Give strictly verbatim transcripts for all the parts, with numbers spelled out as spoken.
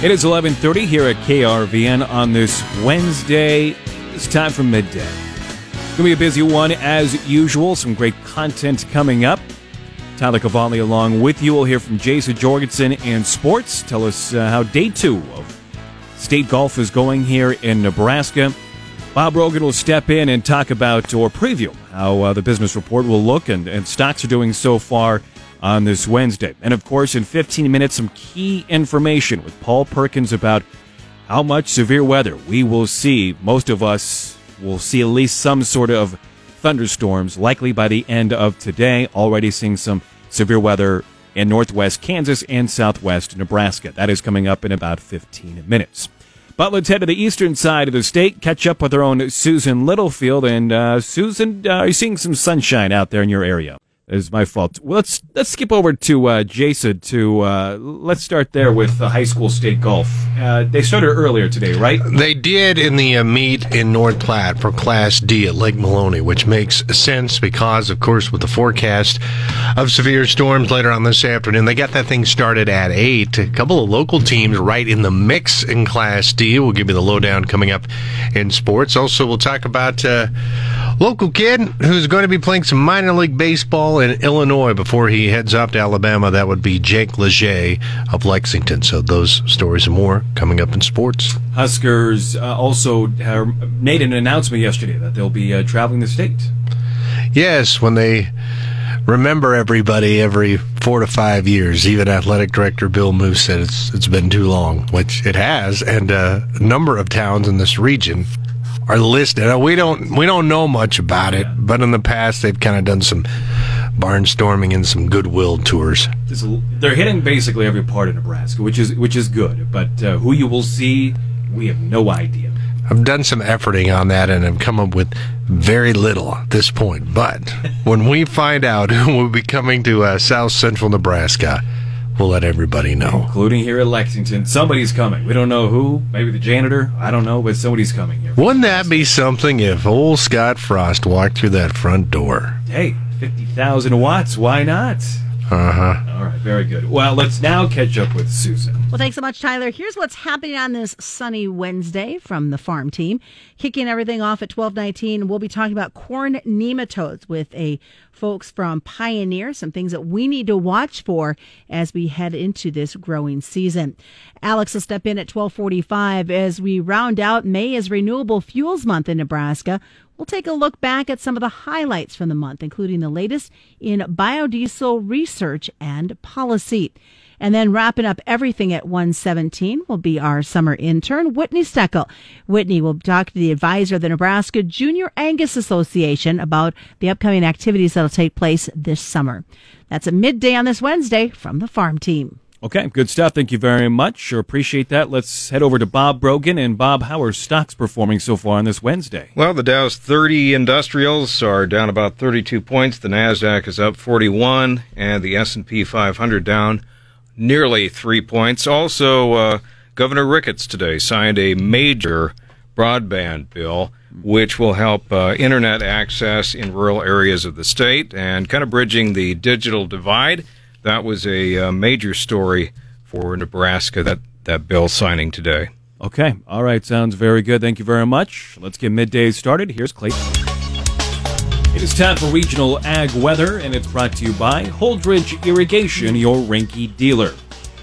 It is eleven thirty here at K R V N on this Wednesday. It's time for midday. It's going to be a busy one as usual. Some great content coming up. Tyler Cavalli along with you. We'll hear from Jason Jorgensen and sports. Tell us uh, how day two of state golf is going here in Nebraska. Bob Brogan will step in and talk about or preview how uh, the business report will look and, and stocks are doing so far on this Wednesday. And, of course, in fifteen minutes, some key information with Paul Perkins about how much severe weather we will see. Most of us will see at least some sort of thunderstorms, likely by the end of today. Already seeing some severe weather in northwest Kansas and southwest Nebraska. That is coming up in about fifteen minutes. But let's head to the eastern side of the state, catch up with our own Susan Littlefield. And, uh, Susan, uh, you're seeing some sunshine out there in your area. It's my fault. Well, let's let's skip over to uh, Jason. To uh, let's start there with uh, high school state golf. Uh, they started earlier today, right? They did in the uh, meet in North Platte for Class D at Lake Maloney, which makes sense because, of course, with the forecast of severe storms later on this afternoon, they got that thing started at eight. A couple of local teams right in the mix in Class D. We'll give you the lowdown coming up in sports. Also, we'll talk about uh, local kid who's going to be playing some minor league baseball in Illinois before he heads off to Alabama. That would be Jake Leger of Lexington. So those stories and more coming up in sports. Huskers uh, also uh, made an announcement yesterday that they'll be uh, traveling the state. Yes, when they remember everybody every four to five years. Even athletic director Bill Moose said it's it's been too long, which it has, and uh, a number of towns in this region are listed. Now, we don't we don't know much about it, yeah. But in the past they've kind of done some barnstorming and some goodwill tours. They're hitting basically every part of Nebraska, which is which is good. But uh, who you will see, we have no idea. I've done some efforting on that and have come up with very little at this point. But when we find out who will be coming to uh, South Central Nebraska, we'll let everybody know. Including here at Lexington. Somebody's coming. We don't know who. Maybe the janitor. I don't know, but somebody's coming here. Wouldn't that be something if old Scott Frost walked through that front door? Hey, fifty thousand watts. Why not? Uh-huh. All right, very good. Well, let's now catch up with Susan. Well, thanks so much, Tyler. Here's what's happening on this sunny Wednesday from the farm team. Kicking everything off at twelve nineteen, we'll be talking about corn nematodes with a folks from Pioneer, some things that we need to watch for as we head into this growing season. Alex will step in at twelve forty-five as we round out May as Renewable Fuels Month in Nebraska. We'll take a look back at some of the highlights from the month, including the latest in biodiesel research and policy. And then wrapping up everything at one seventeen will be our summer intern, Whitney Steckel. Whitney will talk to the advisor of the Nebraska Junior Angus Association about the upcoming activities that will take place this summer. That's at midday on this Wednesday from the farm team. Okay, good stuff. Thank you very much. Sure appreciate that. Let's head over to Bob Brogan. And Bob, how are stocks performing so far on this Wednesday? Well, the Dow's thirty industrials are down about thirty-two points. The NASDAQ is up forty-one, and the S and P five hundred down nearly three points. Also, uh, Governor Ricketts today signed a major broadband bill, which will help uh, internet access in rural areas of the state and kind of bridging the digital divide. That was a uh, major story for Nebraska, that, that bill signing today. Okay. All right. Sounds very good. Thank you very much. Let's get midday started. Here's Clayton. It is time for regional ag weather, and it's brought to you by Holdridge Irrigation, your Rinky dealer.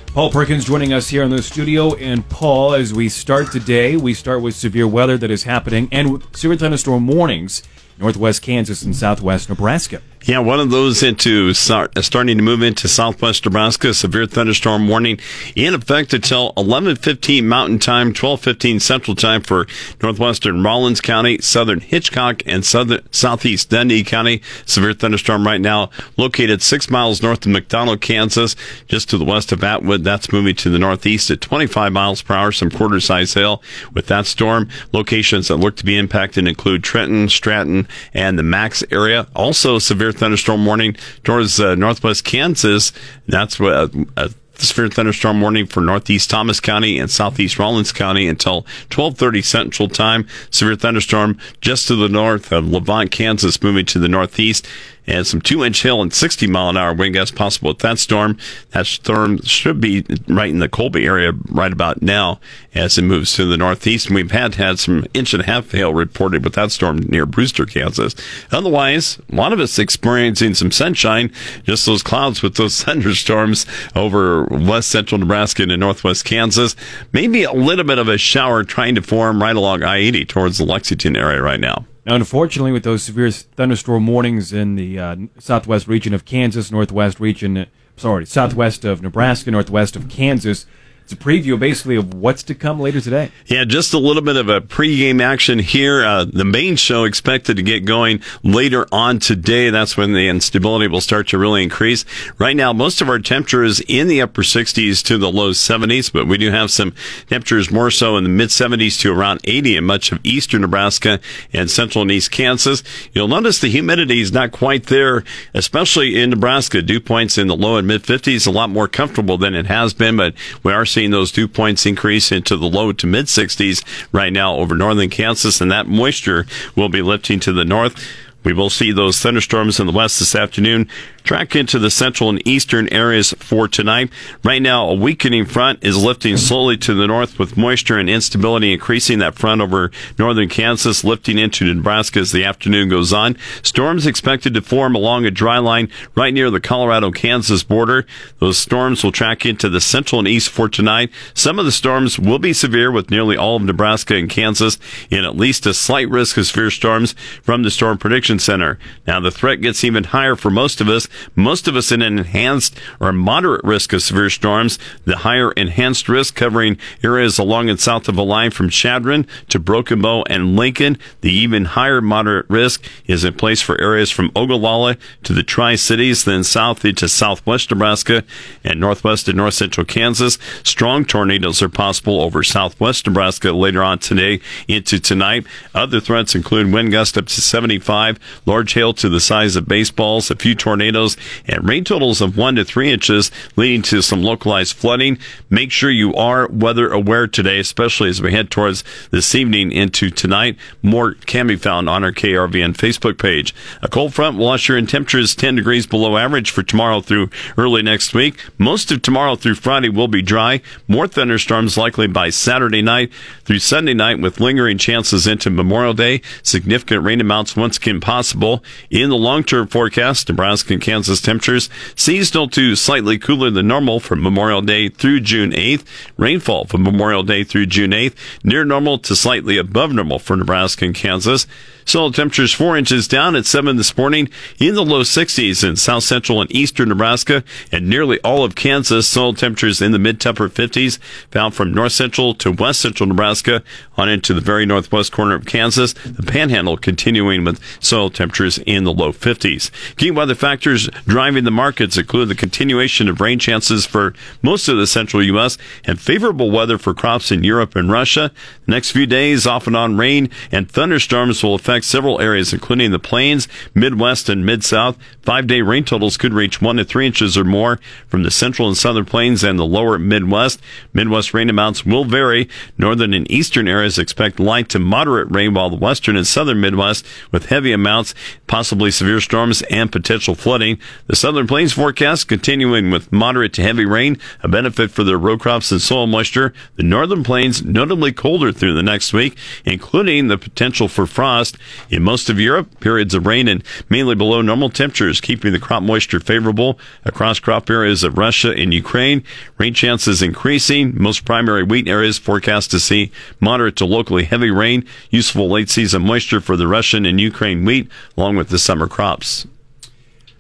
Paul Perkins joining us here in the studio. And, Paul, as we start today, we start with severe weather that is happening and with severe thunderstorm warnings. Northwest Kansas and southwest Nebraska. Yeah, one of those into start, starting to move into southwest Nebraska. Severe thunderstorm warning in effect until eleven fifteen Mountain Time, twelve fifteen Central Time for northwestern Rollins County, southern Hitchcock, and southern southeast Dundee County. Severe thunderstorm right now located six miles north of McDonald, Kansas, just to the west of Atwood. That's moving to the northeast at twenty-five miles per hour, some quarter-size hail. With that storm, locations that look to be impacted include Trenton, Stratton, and the Max area. Also, severe thunderstorm warning towards uh, northwest Kansas. That's what uh, uh severe thunderstorm warning for northeast Thomas County and southeast Rollins County until twelve thirty Central Time. Severe thunderstorm just to the north of Levant, Kansas, moving to the northeast. and some two-inch hail and sixty mile an hour wind gusts possible with that storm. That storm should be right in the Colby area right about now as it moves to the northeast. And we've had had some inch and a half hail reported with that storm near Brewster, Kansas. Otherwise, a lot of us experiencing some sunshine, just those clouds with those thunderstorms over west central Nebraska and northwest Kansas. Maybe a little bit of a shower trying to form right along I eighty towards the Lexington area right now. Now, unfortunately, with those severe thunderstorm warnings in the uh, southwest region of Kansas, northwest region, sorry, southwest of Nebraska, northwest of Kansas, it's a preview, basically, of what's to come later today. Yeah, just a little bit of a pregame action here. Uh, the main show expected to get going later on today. That's when the instability will start to really increase. Right now, most of our temperature is in the upper sixties to the low seventies, but we do have some temperatures more so in the mid-seventies to around eighty in much of eastern Nebraska and central and east Kansas. You'll notice the humidity is not quite there, especially in Nebraska. Dew points in the low and mid-fifties, a lot more comfortable than it has been, but we are seeing those dew points increase into the low to mid sixties right now over northern Kansas, and that moisture will be lifting to the north. We will see those thunderstorms in the west this afternoon track into the central and eastern areas for tonight. Right now, a weakening front is lifting slowly to the north with moisture and instability increasing. That front over northern Kansas lifting into Nebraska as the afternoon goes on. Storms expected to form along a dry line right near the Colorado-Kansas border. Those storms will track into the central and east for tonight. Some of the storms will be severe with nearly all of Nebraska and Kansas in at least a slight risk of severe storms from the Storm Prediction Center. Now, the threat gets even higher for most of us. Most of us in an enhanced or moderate risk of severe storms. The higher enhanced risk covering areas along and south of the line from Chadron to Broken Bow and Lincoln. The even higher moderate risk is in place for areas from Ogallala to the Tri-Cities, then south to southwest Nebraska and northwest and north central Kansas. Strong tornadoes are possible over southwest Nebraska later on today into tonight. Other threats include wind gusts up to seventy-five, large hail to the size of baseballs, a few tornadoes, and rain totals of one to three inches, leading to some localized flooding. Make sure you are weather aware today, especially as we head towards this evening into tonight. More can be found on our K R V N Facebook page. A cold front will usher in temperatures ten degrees below average for tomorrow through early next week. Most of tomorrow through Friday will be dry. More thunderstorms likely by Saturday night through Sunday night with lingering chances into Memorial Day. Significant rain amounts once again possible. In the long-term forecast, Nebraska and Kansas Kansas temperatures seasonal to slightly cooler than normal from Memorial Day through June eighth. Rainfall from Memorial Day through June eighth, near normal to slightly above normal for Nebraska and Kansas. Solid temperatures four inches down at seven this morning, in the low sixties in south central and eastern Nebraska and nearly all of Kansas. Solid temperatures in the mid to upper fifties found from north central to west central Nebraska on into the very northwest corner of Kansas. The panhandle continuing with soil temperatures in the low fifties. Key weather factors driving the markets include the continuation of rain chances for most of the central U S and favorable weather for crops in Europe and Russia. The next few days, off and on rain and thunderstorms will affect several areas, including the plains, Midwest, and Mid-South. Five-day rain totals could reach one to three inches or more from the central and southern plains and the lower Midwest. Midwest rain amounts will vary. Northern and eastern areas expect light to moderate rain, while the western and southern Midwest with heavy amounts, possibly severe storms and potential flooding. The Southern Plains forecast continuing with moderate to heavy rain, a benefit for their row crops and soil moisture. The Northern Plains notably colder through the next week, including the potential for frost. In most of Europe, periods of rain and mainly below normal temperatures, keeping the crop moisture favorable across crop areas of Russia and Ukraine. Rain chances increasing. Most primary wheat areas forecast to see moderate to locally heavy rain, useful late season moisture for the Russian and Ukraine wheat, along with the summer crops.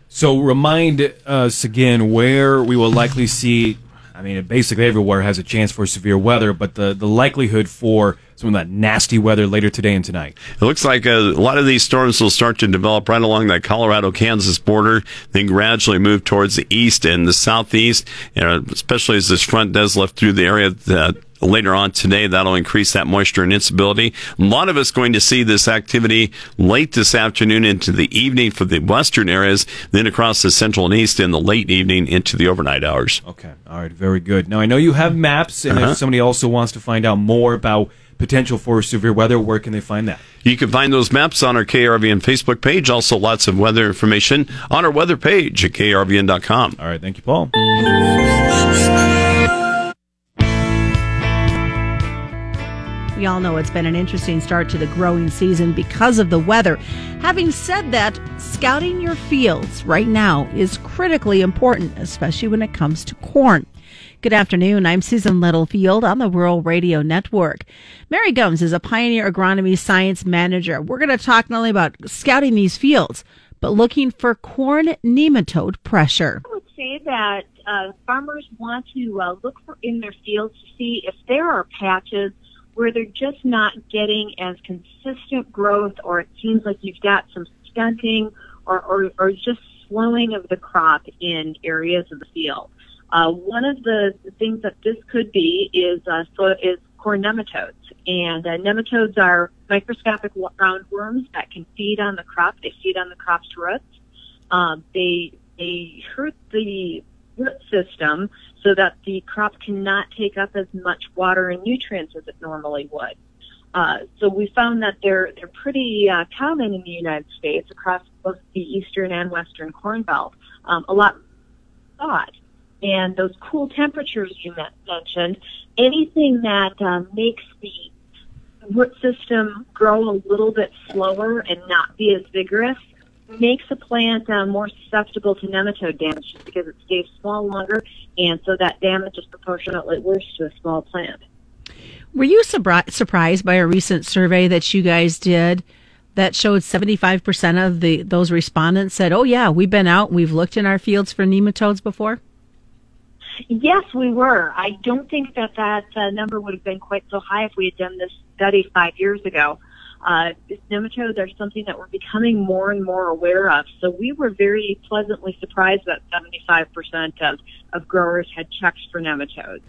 So remind us again where we will likely see, I mean, basically everywhere has a chance for severe weather, but the, the likelihood for some of that nasty weather later today and tonight. It looks like a lot of these storms will start to develop right along that Colorado-Kansas border, then gradually move towards the east and the southeast, and especially as this front does lift through the area that later on today, that'll increase that moisture and instability. A lot of us going to see this activity late this afternoon into the evening for the western areas, then across the central and east in the late evening into the overnight hours. Okay. All right. Very good. Now, I know you have maps, and uh-huh. if somebody also wants to find out more about potential for severe weather. Where can they find that? You can find those maps on our K R V N Facebook page. Also, lots of weather information on our weather page at K R V N dot com. All right. Thank you, Paul. We all know it's been an interesting start to the growing season because of the weather. Having said that, scouting your fields right now is critically important, especially when it comes to corn. Good afternoon. I'm Susan Littlefield on the Rural Radio Network. Mary Gums is a Pioneer Agronomy Science Manager. We're going to talk not only about scouting these fields, but looking for corn nematode pressure. I would say that uh, farmers want to uh, look for in their fields to see if there are patches where they're just not getting as consistent growth, or it seems like you've got some stunting or, or, or just slowing of the crop in areas of the field. Uh, one of the things that this could be is uh, so is corn nematodes. And uh, nematodes are microscopic roundworms that can feed on the crop. They feed on the crop's roots. Um, they, they hurt the root system so that the crop cannot take up as much water and nutrients as it normally would. Uh, so we found that they're they're pretty uh, common in the United States across both the eastern and western corn belt. Um, a lot thought, and those cool temperatures you mentioned, anything that uh, makes the root system grow a little bit slower and not be as vigorous makes a plant uh, more susceptible to nematode damage just because it stays small longer, and so that damage is proportionately worse to a small plant. Were you subri- surprised by a recent survey that you guys did that showed seventy-five percent of the those respondents said, oh yeah, we've been out, we've looked in our fields for nematodes before? Yes, we were. I don't think that that uh, number would have been quite so high if we had done this study five years ago. Uh, nematodes are something that we're becoming more and more aware of. So we were very pleasantly surprised that seventy-five percent of, of growers had checked for nematodes.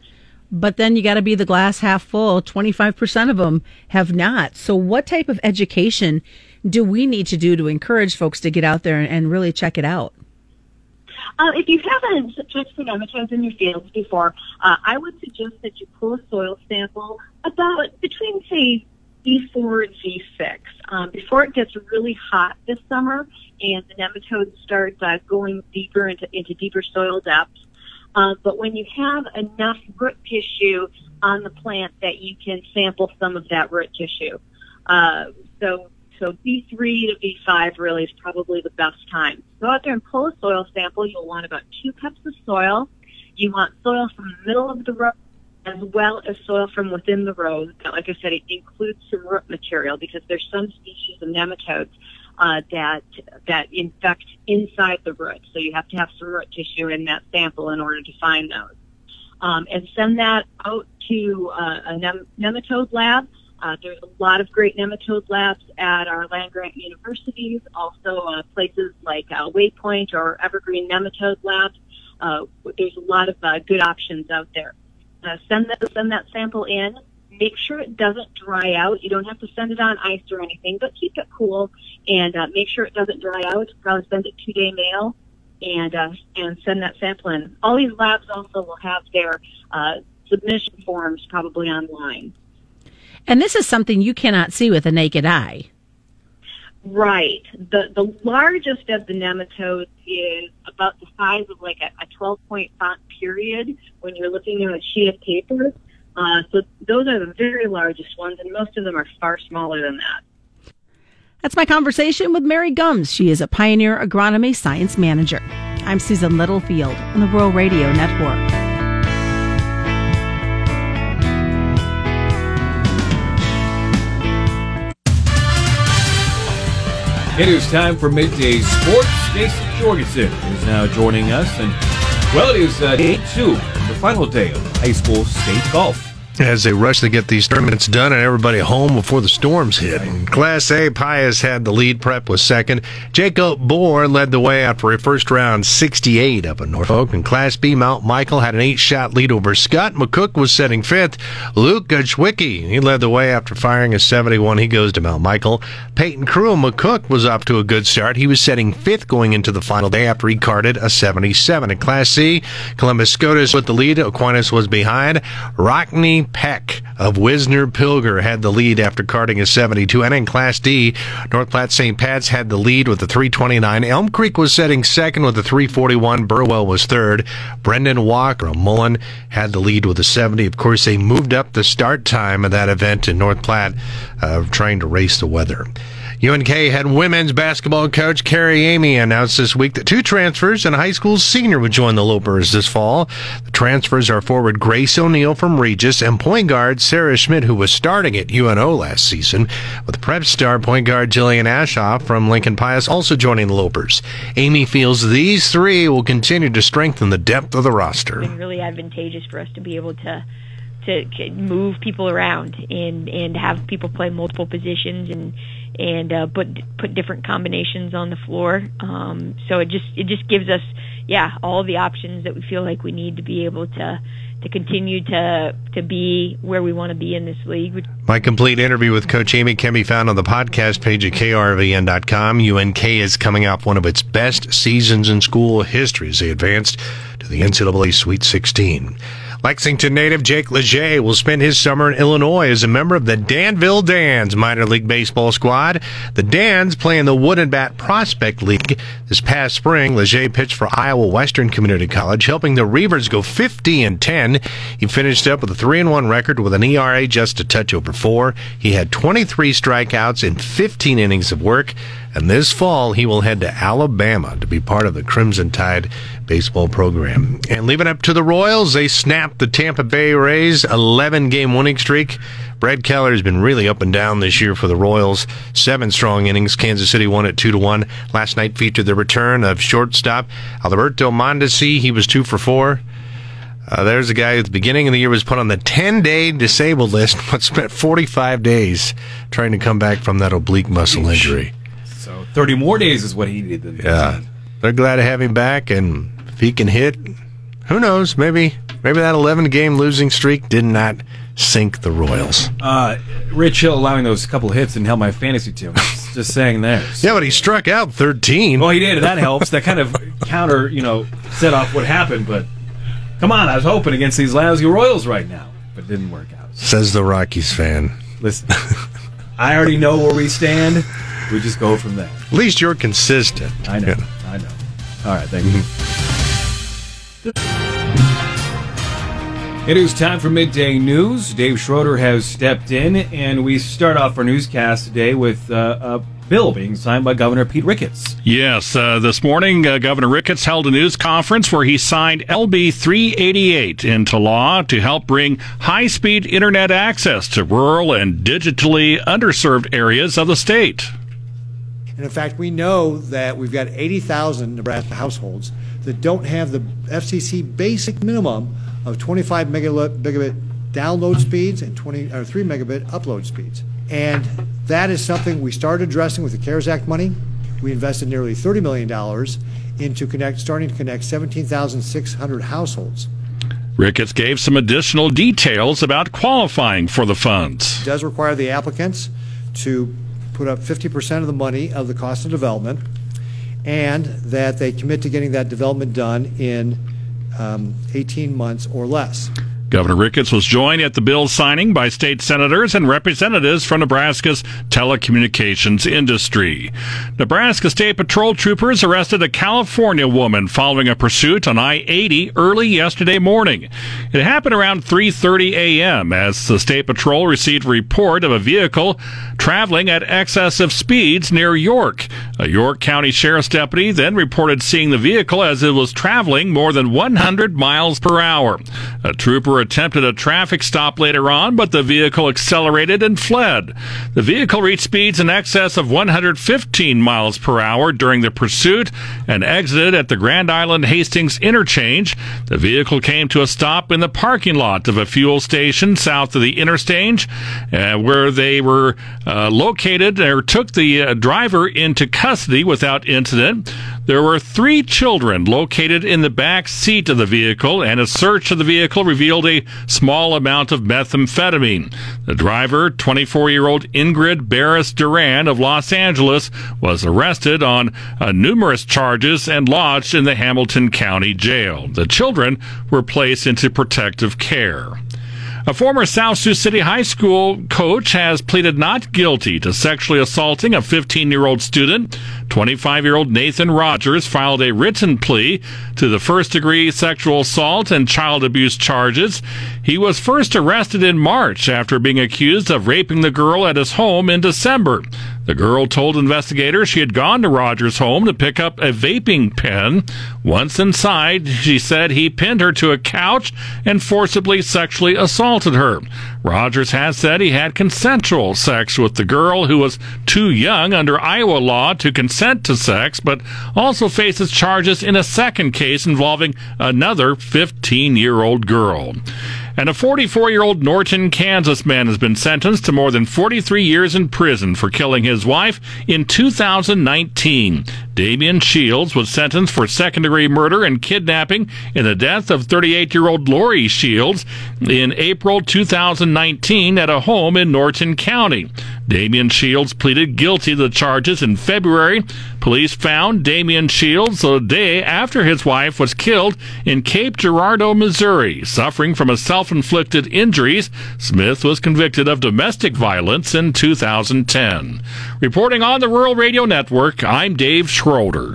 But then you got to be the glass half full. twenty-five percent of them have not. So what type of education do we need to do to encourage folks to get out there and, and really check it out? Uh, if you haven't checked for nematodes in your fields before, uh, I would suggest that you pull a soil sample about between, say, B four and B six. Um, before it gets really hot this summer and the nematodes start uh, going deeper into, into deeper soil depths. Uh, but when you have enough root tissue on the plant that you can sample some of that root tissue. Uh, so so B three to B five really is probably the best time. Go out there and pull a soil sample. You'll want about two cups of soil. You want soil from the middle of the row, as well as soil from within the rows. Like I said, it includes some root material because there's some species of nematodes uh, that that infect inside the root. So you have to have some root tissue in that sample in order to find those. Um, and send that out to uh, a nem- nematode lab. Uh, there's a lot of great nematode labs at our land-grant universities, also uh, places like uh, Waypoint or Evergreen Nematode Labs. Uh, there's a lot of uh, good options out there. Uh, send that send that sample in. Make sure it doesn't dry out. You don't have to send it on ice or anything, but keep it cool and uh, make sure it doesn't dry out. Probably send it two-day mail and uh, and send that sample in. All these labs also will have their uh, submission forms probably online. And this is something you cannot see with a naked eye. Right. The the largest of the nematodes is about the size of like a, a twelve-point font period when you're looking at a sheet of paper. Uh, so those are the very largest ones, and most of them are far smaller than that. That's my conversation with Mary Gums. She is a Pioneer Agronomy Science Manager. I'm Susan Littlefield on the Rural Radio Network. It is time for Midday Sports. Jason Jorgensen is now joining us. And, well, it is uh, day two, the final day of high school state golf. As they rush to get these tournaments done and everybody home before the storms hit. In Class A, Pius had the lead. Prep was second. Jacob Bohr led the way after a first round sixty-eight up in Norfolk. In Class B, Mount Michael had an eight-shot lead over Scott. McCook was sitting fifth. Luke Gajwicki, he led the way after firing a seventy-one. He goes to Mount Michael. Peyton Crew, McCook was up to a good start. He was sitting fifth going into the final day after he carded a seventy-seven. In Class C, Columbus Scotus with the lead. Aquinas was behind. Rockney Ryan Peck of Wisner-Pilger had the lead after carding a seventy-two. And in Class D, North Platte Saint Pat's had the lead with the three twenty-nine. Elm Creek was setting second with the three forty-one. Burwell was third. Brendan Walker of Mullen had the lead with the seventy. Of course, they moved up the start time of that event in North Platte, uh, trying to race the weather. U N K head women's basketball coach Carrie Amy announced this week that two transfers and a high school senior would join the Lopers this fall. The transfers are forward Grace O'Neill from Regis and point guard Sarah Schmidt, who was starting at U N O last season, with Prep star point guard Jillian Ashoff from Lincoln Pius also joining the Lopers. Amy feels these three will continue to strengthen the depth of the roster. It's been really advantageous for us to be able to to move people around and, and have people play multiple positions and and uh, put put different combinations on the floor. Um, so it just it just gives us, yeah, all the options that we feel like we need to be able to to continue to to be where we want to be in this league. My complete interview with Coach Amy can be found on the podcast page at K R V N dot com. U N K is coming off one of its best seasons in school history as they advanced to the N C double A Sweet sixteen. Lexington native Jake Leger will spend his summer in Illinois as a member of the Danville Dans minor league baseball squad. The Dans play in the Wood and Bat Prospect League. This past spring, Leger pitched for Iowa Western Community College, helping the Reavers go fifty and ten. He finished up with a three and one record with an E R A just a touch over four. He had twenty-three strikeouts in fifteen innings of work. And this fall, he will head to Alabama to be part of the Crimson Tide baseball program. And leaving up to the Royals, they snapped the Tampa Bay Rays' eleven-game winning streak. Brad Keller has been really up and down this year for the Royals. Seven strong innings. Kansas City won at two to one. Last night featured the return of shortstop Alberto Mondesi. He was two for four. Uh, there's a guy who at the beginning of the year was put on the ten-day disabled list, but spent forty-five days trying to come back from that oblique muscle injury. So thirty more days is what he needed. Yeah, they're glad to have him back, and if he can hit, who knows? Maybe maybe that eleven-game losing streak did not sink the Royals. Uh, Rich Hill allowing those couple hits didn't help my fantasy team. Just saying that. So. Yeah, but he struck out thirteen. Well, he did. That helps. That kind of counter, you know, set off what happened. But come on, I was hoping against these lousy Royals right now, but it didn't work out. So. Says the Rockies fan. Listen, I already know where we stand. We just go from there. At least you're consistent. I know. Yeah. I know. All right, thank you. It is time for Midday News. Dave Schroeder has stepped in, and we start off our newscast today with uh, a bill being signed by Governor Pete Ricketts. Yes, uh, this morning uh, Governor Ricketts held a news conference where he signed L B three eighty-eight into law to help bring high-speed internet access to rural and digitally underserved areas of the state. And in fact, we know that we've got eighty thousand Nebraska households that don't have the F C C basic minimum of twenty-five megabit download speeds and twenty or three megabit upload speeds. And that is something we started addressing with the CARES Act money. We invested nearly thirty million dollars into connect, starting to connect seventeen thousand six hundred households. Ricketts gave some additional details about qualifying for the funds. It does require the applicants to put up fifty percent of the money of the cost of development, and that they commit to getting that development done in um, eighteen months or less. Governor Ricketts was joined at the bill signing by state senators and representatives from Nebraska's telecommunications industry. Nebraska State Patrol troopers arrested a California woman following a pursuit on I eighty early yesterday morning. It happened around three thirty a m as the State Patrol received a report of a vehicle traveling at excessive speeds near York. A York County Sheriff's deputy then reported seeing the vehicle as it was traveling more than one hundred miles per hour. A trooper attempted a traffic stop later on, but the vehicle accelerated and fled. The vehicle reached speeds in excess of one hundred fifteen miles per hour during the pursuit and exited at the Grand Island-Hastings interchange. The vehicle came to a stop in the parking lot of a fuel station south of the interchange, uh, where they were uh, located or took the uh, driver into custody without incident. There were three children located in the back seat of the vehicle, and a search of the vehicle revealed a small amount of methamphetamine. The driver, twenty-four-year-old Ingrid Barris Duran of Los Angeles, was arrested on uh, numerous charges and lodged in the Hamilton County Jail. The children were placed into protective care. A former South Sioux City High School coach has pleaded not guilty to sexually assaulting a fifteen-year-old student. twenty-five-year-old Nathan Rogers filed a written plea to the first-degree sexual assault and child abuse charges. He was first arrested in March after being accused of raping the girl at his home in December. The girl told investigators she had gone to Rogers' home to pick up a vaping pen. Once inside, she said he pinned her to a couch and forcibly sexually assaulted her. Rogers has said he had consensual sex with the girl, who was too young under Iowa law to consent to sex, but also faces charges in a second case involving another fifteen-year-old girl. And a forty-four-year-old Norton, Kansas man has been sentenced to more than forty-three years in prison for killing his wife in two thousand nineteen. Damian Shields was sentenced for second-degree murder and kidnapping in the death of thirty-eight-year-old Lori Shields in April two thousand nineteen at a home in Norton County. Damian Shields pleaded guilty to the charges in February. Police found Damian Shields the day after his wife was killed in Cape Girardeau, Missouri, suffering from a self-inflicted injuries. Smith was convicted of domestic violence in two thousand ten. Reporting on the Rural Radio Network, I'm Dave Schroeder.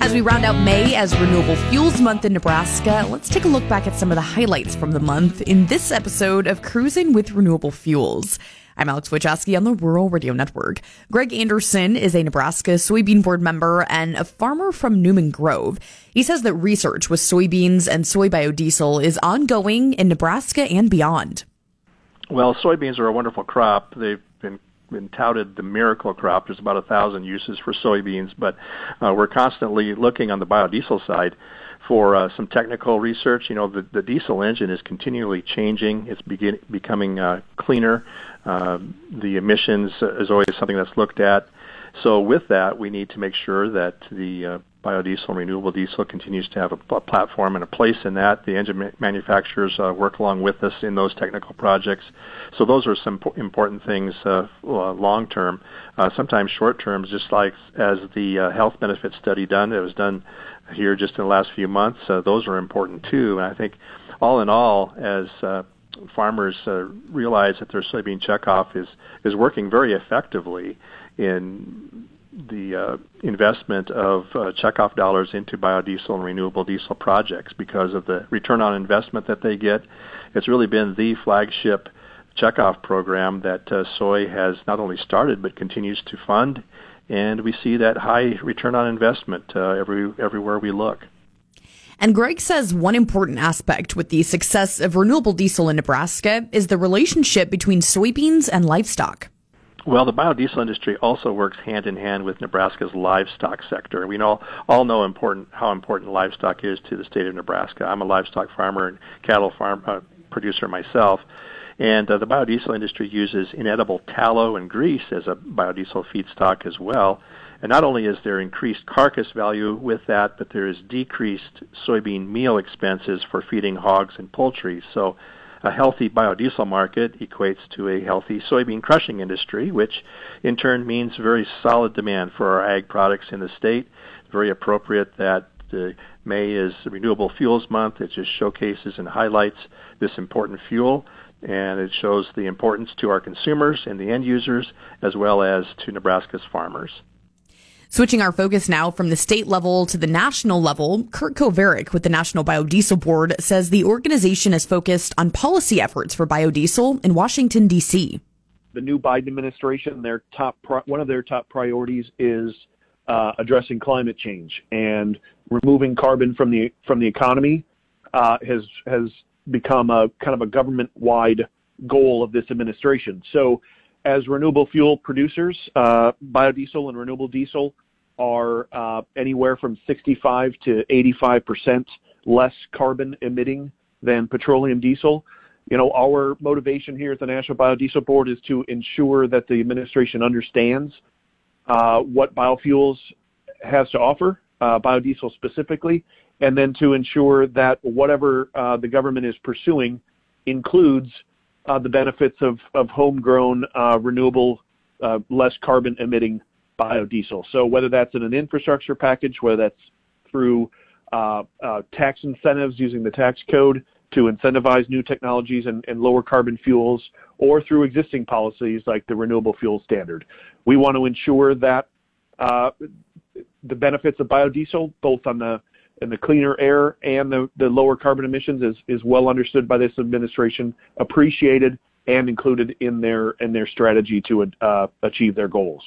As we round out May as Renewable Fuels Month in Nebraska, let's take a look back at some of the highlights from the month in this episode of Cruising with Renewable Fuels. I'm Alex Wojcicki on the Rural Radio Network. Greg Anderson is a Nebraska Soybean Board member and a farmer from Newman Grove. He says that research with soybeans and soy biodiesel is ongoing in Nebraska and beyond. Well, soybeans are a wonderful crop. They've been been touted the miracle crop. There's about a thousand uses for soybeans, but uh, we're constantly looking on the biodiesel side for uh, some technical research. You know, the, the diesel engine is continually changing. It's begin, becoming uh, cleaner. Uh, the emissions is always something that's looked at. So with that, we need to make sure that the uh, biodiesel and renewable diesel continues to have a pl- platform and a place in that. The engine ma- manufacturers uh, work along with us in those technical projects. So those are some po- important things uh, long-term. Uh, sometimes short-term, just like as the uh, health benefit study done, it was done here just in the last few months. Uh, those are important, too. And I think all in all, as uh, farmers uh, realize that their soybean checkoff is, is working very effectively in the uh, investment of uh, checkoff dollars into biodiesel and renewable diesel projects because of the return on investment that they get. It's really been the flagship checkoff program that uh, soy has not only started but continues to fund, and we see that high return on investment uh, every everywhere we look. And Greg says one important aspect with the success of renewable diesel in Nebraska is the relationship between soybeans and livestock. Well, the biodiesel industry also works hand in hand with Nebraska's livestock sector. We know, all know important, how important livestock is to the state of Nebraska. I'm a livestock farmer and cattle farm uh, producer myself, and uh, the biodiesel industry uses inedible tallow and grease as a biodiesel feedstock as well. And not only is there increased carcass value with that, but there is decreased soybean meal expenses for feeding hogs and poultry. So a healthy biodiesel market equates to a healthy soybean crushing industry, which in turn means very solid demand for our ag products in the state. Very appropriate that uh, May is Renewable Fuels Month. It just showcases and highlights this important fuel, and it shows the importance to our consumers and the end users, as well as to Nebraska's farmers. Switching our focus now from the state level to the national level, Kurt Kovarik with the National Biodiesel Board says the organization is focused on policy efforts for biodiesel in Washington, D C. The new Biden administration, their top one of their top priorities is uh, addressing climate change, and removing carbon from the from the economy uh, has has become a kind of a government-wide goal of this administration. So, as renewable fuel producers, uh, biodiesel and renewable diesel are uh, anywhere from sixty-five to eighty-five percent less carbon emitting than petroleum diesel. You know, our motivation here at the National Biodiesel Board is to ensure that the administration understands uh, what biofuels has to offer, uh, biodiesel specifically, and then to ensure that whatever uh, the government is pursuing includes Uh, the benefits of, of homegrown, uh, renewable, uh, less carbon-emitting biodiesel. So whether that's in an infrastructure package, whether that's through uh, uh, tax incentives using the tax code to incentivize new technologies and, and lower carbon fuels, or through existing policies like the Renewable Fuel Standard. We want to ensure that uh, the benefits of biodiesel, both on the and the cleaner air and the, the lower carbon emissions, is, is well understood by this administration, appreciated, and included in their in their strategy to uh, achieve their goals.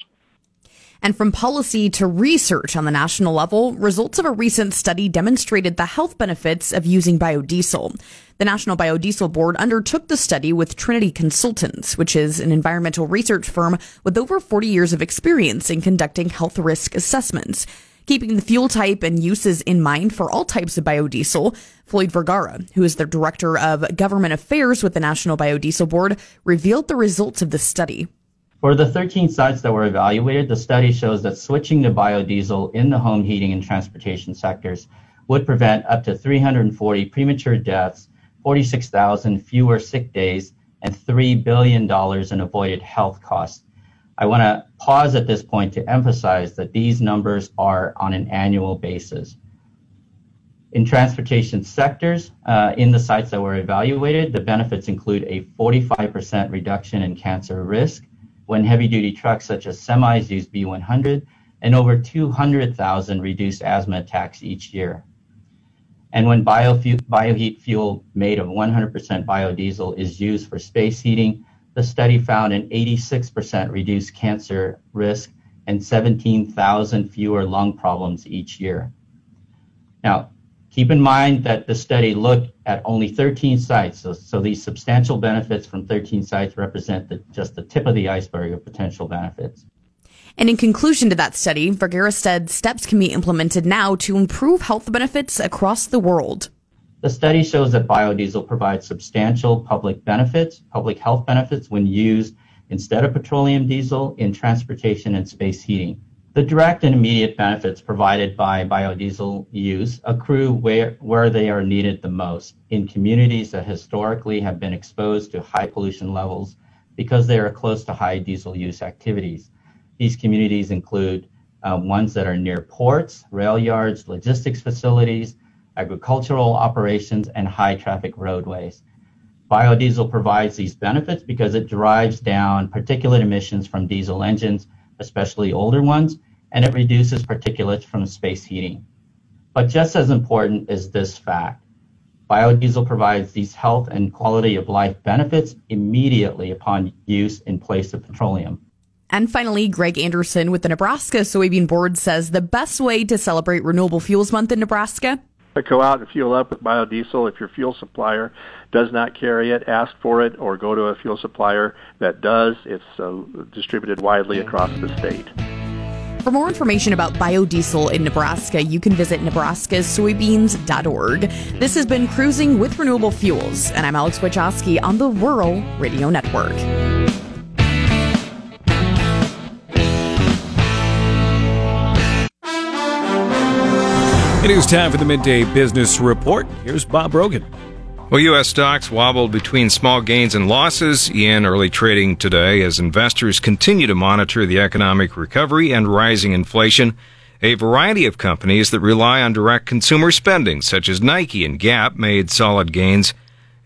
And from policy to research on the national level, results of a recent study demonstrated the health benefits of using biodiesel. The National Biodiesel Board undertook the study with Trinity Consultants, which is an environmental research firm with over forty years of experience in conducting health risk assessments. Keeping the fuel type and uses in mind for all types of biodiesel, Floyd Vergara, who is the Director of Government Affairs with the National Biodiesel Board, revealed the results of the study. For the thirteen sites that were evaluated, the study shows that switching to biodiesel in the home heating and transportation sectors would prevent up to three hundred forty premature deaths, forty-six thousand fewer sick days, and three billion dollars in avoided health costs. I want to pause at this point to emphasize that these numbers are on an annual basis. In transportation sectors, uh, in the sites that were evaluated, the benefits include a forty-five percent reduction in cancer risk when heavy-duty trucks such as semis use B one hundred, and over two hundred thousand reduced asthma attacks each year. And when biofu- bioheat fuel made of one hundred percent biodiesel is used for space heating, the study found an eighty-six percent reduced cancer risk and seventeen thousand fewer lung problems each year. Now, keep in mind that the study looked at only thirteen sites, so, so these substantial benefits from thirteen sites represent the, just the tip of the iceberg of potential benefits. And in conclusion to that study, Vergara said steps can be implemented now to improve health benefits across the world. The study shows that biodiesel provides substantial public benefits, public health benefits, when used instead of petroleum diesel in transportation and space heating. The direct and immediate benefits provided by biodiesel use accrue where, where they are needed the most, in communities that historically have been exposed to high pollution levels because they are close to high diesel use activities. These communities include uh, ones that are near ports, rail yards, logistics facilities, agricultural operations, and high traffic roadways. Biodiesel provides these benefits because it drives down particulate emissions from diesel engines, especially older ones, and it reduces particulates from space heating. But just as important is this fact. Biodiesel provides these health and quality of life benefits immediately upon use in place of petroleum. And finally, Greg Anderson with the Nebraska Soybean Board says the best way to celebrate Renewable Fuels Month in Nebraska: to go out and fuel up with biodiesel. If your fuel supplier does not carry it, ask for it, or go to a fuel supplier that does. It's uh, distributed widely across the state. For more information about biodiesel in Nebraska, you can visit nebraska soybeans dot org. This has been Cruising with Renewable Fuels, and I'm Alex Wachowski on the Rural Radio Network. It is time for the Midday Business Report. Here's Bob Brogan. Well, U S stocks wobbled between small gains and losses in early trading today as investors continue to monitor the economic recovery and rising inflation. A variety of companies that rely on direct consumer spending, such as Nike and Gap, made solid gains,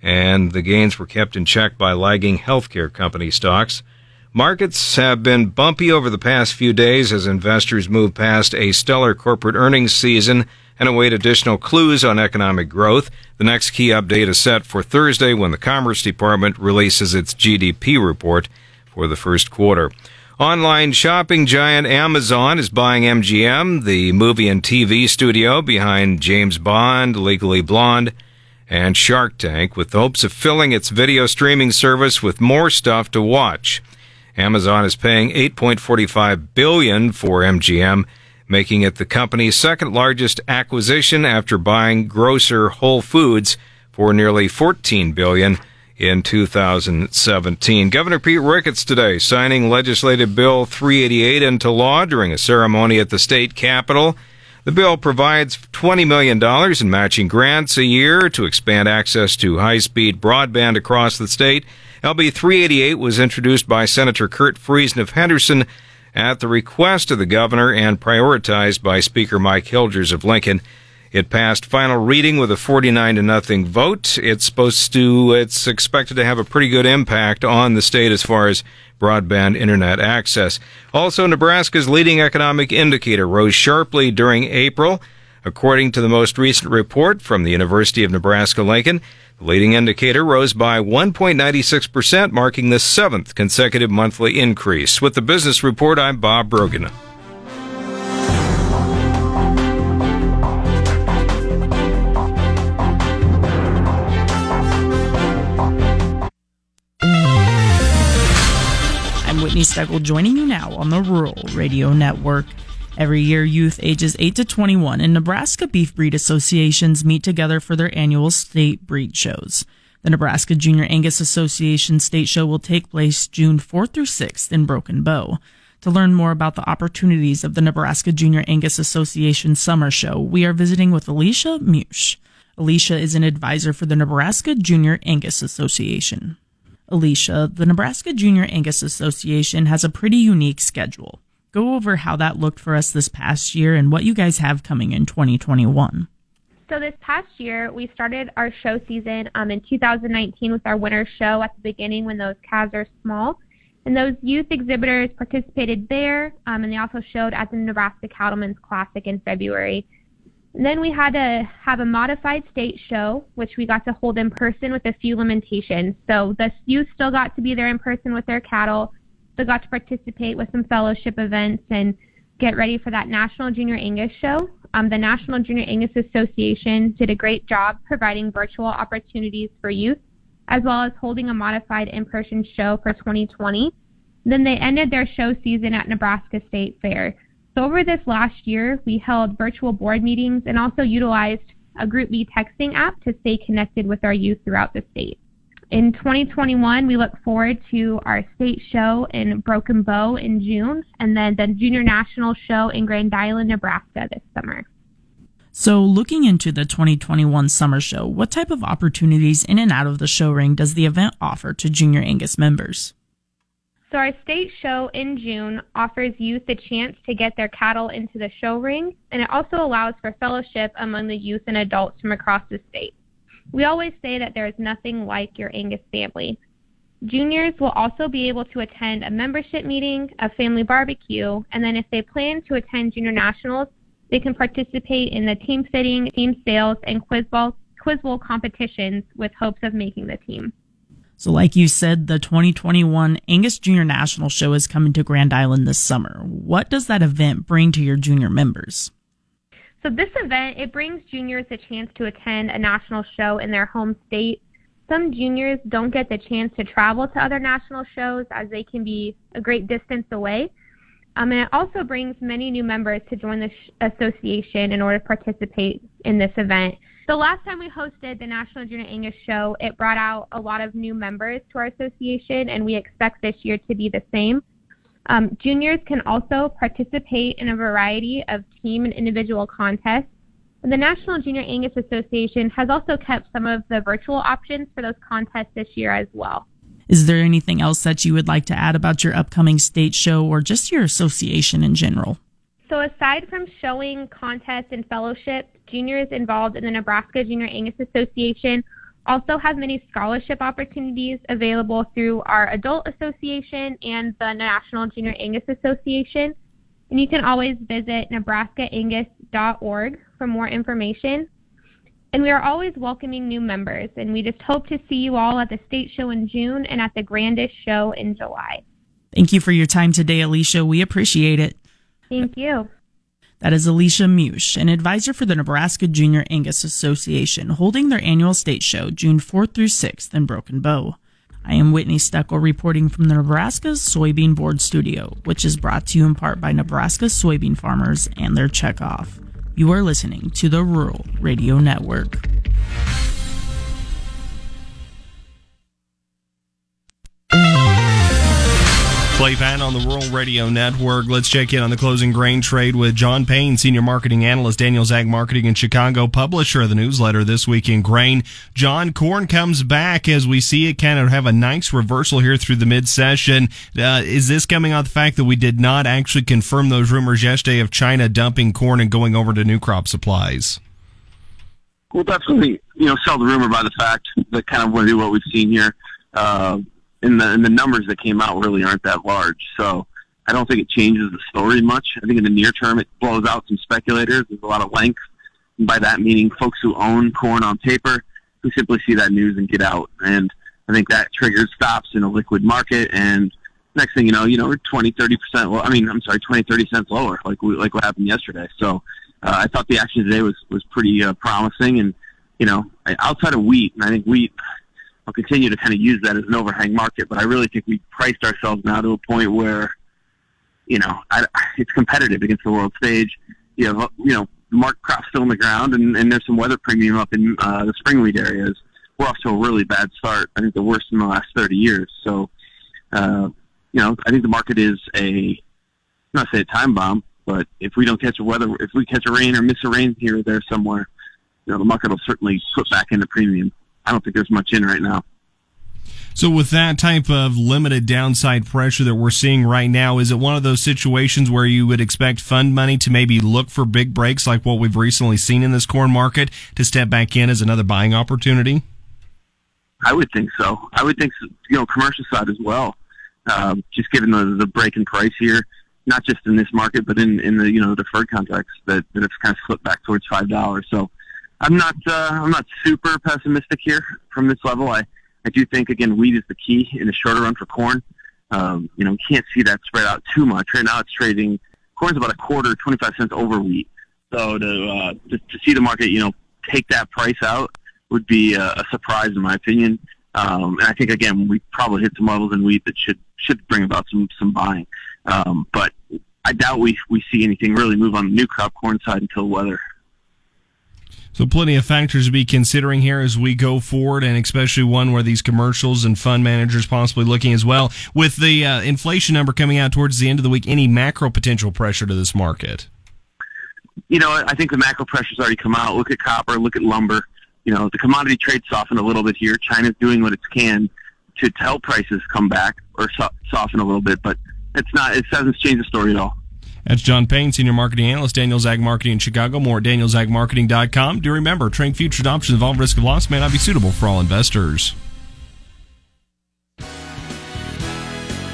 and the gains were kept in check by lagging healthcare company stocks. Markets have been bumpy over the past few days as investors move past a stellar corporate earnings season and await additional clues on economic growth. The next key update is set for Thursday when the Commerce Department releases its G D P report for the first quarter. Online shopping giant Amazon is buying M G M, the movie and T V studio behind James Bond, Legally Blonde, and Shark Tank, with hopes of filling its video streaming service with more stuff to watch. Amazon is paying eight point four five billion dollars for M G M, making it the company's second-largest acquisition after buying grocer Whole Foods for nearly fourteen billion dollars in two thousand seventeen. Governor Pete Ricketts today signing Legislative Bill three eighty-eight into law during a ceremony at the state capitol. The bill provides twenty million dollars in matching grants a year to expand access to high-speed broadband across the state. L B three eighty-eight was introduced by Senator Kurt Friesen of Henderson at the request of the governor and prioritized by Speaker Mike Hilgers of Lincoln. It passed final reading with a forty-nine to nothing vote. It's supposed to, it's expected to have a pretty good impact on the state as far as broadband internet access. Also, Nebraska's leading economic indicator rose sharply during April. According to the most recent report from the University of Nebraska-Lincoln, the leading indicator rose by one point nine six percent, marking the seventh consecutive monthly increase. With the business report, I'm Bob Brogan. I'm Whitney Steckel, joining you now on the Rural Radio Network. Every year, youth ages eight to twenty-one and Nebraska beef breed associations meet together for their annual state breed shows. The Nebraska Junior Angus Association State Show will take place June fourth through sixth in Broken Bow. To learn more about the opportunities of the Nebraska Junior Angus Association Summer Show, we are visiting with Alicia Musch. Alicia is an advisor for the Nebraska Junior Angus Association. Alicia, the Nebraska Junior Angus Association has a pretty unique schedule. Go over how that looked for us this past year and what you guys have coming in twenty twenty-one. So this past year, we started our show season um, in two thousand nineteen with our winter show at the beginning when those calves are small. And those youth exhibitors participated there, um, and they also showed at the Nebraska Cattlemen's Classic in February. And then we had to have a modified state show, which we got to hold in person with a few limitations. So the youth still got to be there in person with their cattle, got to participate with some fellowship events and get ready for that National Junior Angus show. Um, the National Junior Angus Association did a great job providing virtual opportunities for youth, as well as holding a modified in-person show for twenty twenty. Then they ended their show season at Nebraska State Fair. So over this last year, we held virtual board meetings and also utilized a Group B texting app to stay connected with our youth throughout the state. In twenty twenty-one, we look forward to our state show in Broken Bow in June, and then the Junior National Show in Grand Island, Nebraska this summer. So looking into the twenty twenty-one summer show, what type of opportunities in and out of the show ring does the event offer to Junior Angus members? So our state show in June offers youth the chance to get their cattle into the show ring, and it also allows for fellowship among the youth and adults from across the state. We always say that there is nothing like your Angus family. Juniors will also be able to attend a membership meeting, a family barbecue, and then if they plan to attend Junior Nationals, they can participate in the team fitting, team sales, and quiz ball, quiz bowl competitions with hopes of making the team. So like you said, the twenty twenty-one Angus Junior National Show is coming to Grand Island this summer. What does that event bring to your junior members? So this event, it brings juniors a chance to attend a national show in their home state. Some juniors don't get the chance to travel to other national shows as they can be a great distance away. Um, and it also brings many new members to join the sh- association in order to participate in this event. The last time we hosted the National Junior Angus Show, it brought out a lot of new members to our association, and we expect this year to be the same. Um, juniors can also participate in a variety of team and individual contests. And the National Junior Angus Association has also kept some of the virtual options for those contests this year as well. Is there anything else that you would like to add about your upcoming state show or just your association in general? So aside from showing contests and fellowship, juniors involved in the Nebraska Junior Angus Association also have many scholarship opportunities available through our adult association and the National Junior Angus Association. And you can always visit nebraska angus dot org for more information. And we are always welcoming new members, and we just hope to see you all at the state show in June and at the Grandest Show in July. Thank you for your time today, Alicia. We appreciate it. Thank you. That is Alicia Musch, an advisor for the Nebraska Junior Angus Association, holding their annual state show June fourth through sixth in Broken Bow. I am Whitney Steckel reporting from the Nebraska Soybean Board Studio, which is brought to you in part by Nebraska soybean farmers and their checkoff. You are listening to the Rural Radio Network. Levant on the Rural Radio Network. Let's check in on the closing grain trade with John Payne, Senior Marketing Analyst, Daniels Ag Marketing in Chicago, publisher of the newsletter This Week in Grain. John, corn comes back as we see it kind of have a nice reversal here through the mid-session. Uh, is this coming out of the fact that we did not actually confirm those rumors yesterday of China dumping corn and going over to new crop supplies? we'll definitely, you know, sell the rumor by the fact that kind of really what we've seen here. Uh, and, the, and the numbers that came out really aren't that large. So I don't think it changes the story much. I think in the near term it blows out some speculators. There's a lot of length. And by that meaning folks who own corn on paper who simply see that news and get out. And I think that triggers stops in a liquid market, and next thing you know, you know, we're twenty, thirty percent. Well, I mean, I'm sorry, twenty, thirty cents lower, like we, like what happened yesterday. So uh, I thought the action today was was pretty uh, promising. And you know, outside of wheat, and I think wheat, I'll continue to kind of use that as an overhang market. But I really think we priced ourselves now to a point where, you know, I, it's competitive against the world stage. You have, you know, mark crops still in the ground, and, and there's some weather premium up in uh, the spring wheat areas. We're off to a really bad start. I think the worst in the last thirty years. So, uh, you know, I think the market is a, I'm not say a time bomb, but if we don't catch a weather, if we catch a rain or miss a rain here or there somewhere, you know, the market will certainly put back into premium. I don't think there's much in right now. So with that type of limited downside pressure that we're seeing right now, is it one of those situations where you would expect fund money to maybe look for big breaks like what we've recently seen in this corn market to step back in as another buying opportunity? I would think so. I would think, you know, commercial side as well. Um, just given the, the break in price here, not just in this market, but in, in the, you know, deferred contracts that, that have kind of slipped back towards five dollars. So I'm not, uh, I'm not super pessimistic here from this level. I, I do think, again, wheat is the key in the shorter run for corn. Um, you know, we can't see that spread out too much. Right now it's trading, corn's about a quarter, twenty-five cents over wheat. So to, uh, to, to see the market, you know, take that price out would be a, a surprise in my opinion. Um, and I think, again, we probably hit some levels in wheat that should, should bring about some, some buying. Um, but I doubt we, we see anything really move on the new crop corn side until weather. So plenty of factors to be considering here as we go forward, and especially one where these commercials and fund managers possibly looking as well. With the uh, inflation number coming out towards the end of the week, any macro potential pressure to this market? You know, I think the macro pressure's already come out. Look at copper, look at lumber. You know, the commodity trade softened a little bit here. China's doing what it can to help prices come back or so- soften a little bit, but it's not, it doesn't change the story at all. That's John Payne, Senior Marketing Analyst, Daniels Ag Marketing in Chicago. More at daniels ag marketing dot com. Do remember, trading futures options involve risk of loss, may not be suitable for all investors. All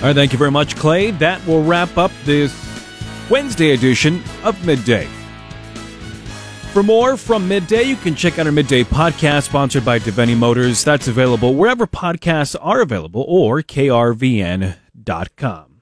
right, thank you very much, Clay. That will wrap up this Wednesday edition of Midday. For more from Midday, you can check out our Midday podcast sponsored by Devenny Motors. That's available wherever podcasts are available or K R V N dot com.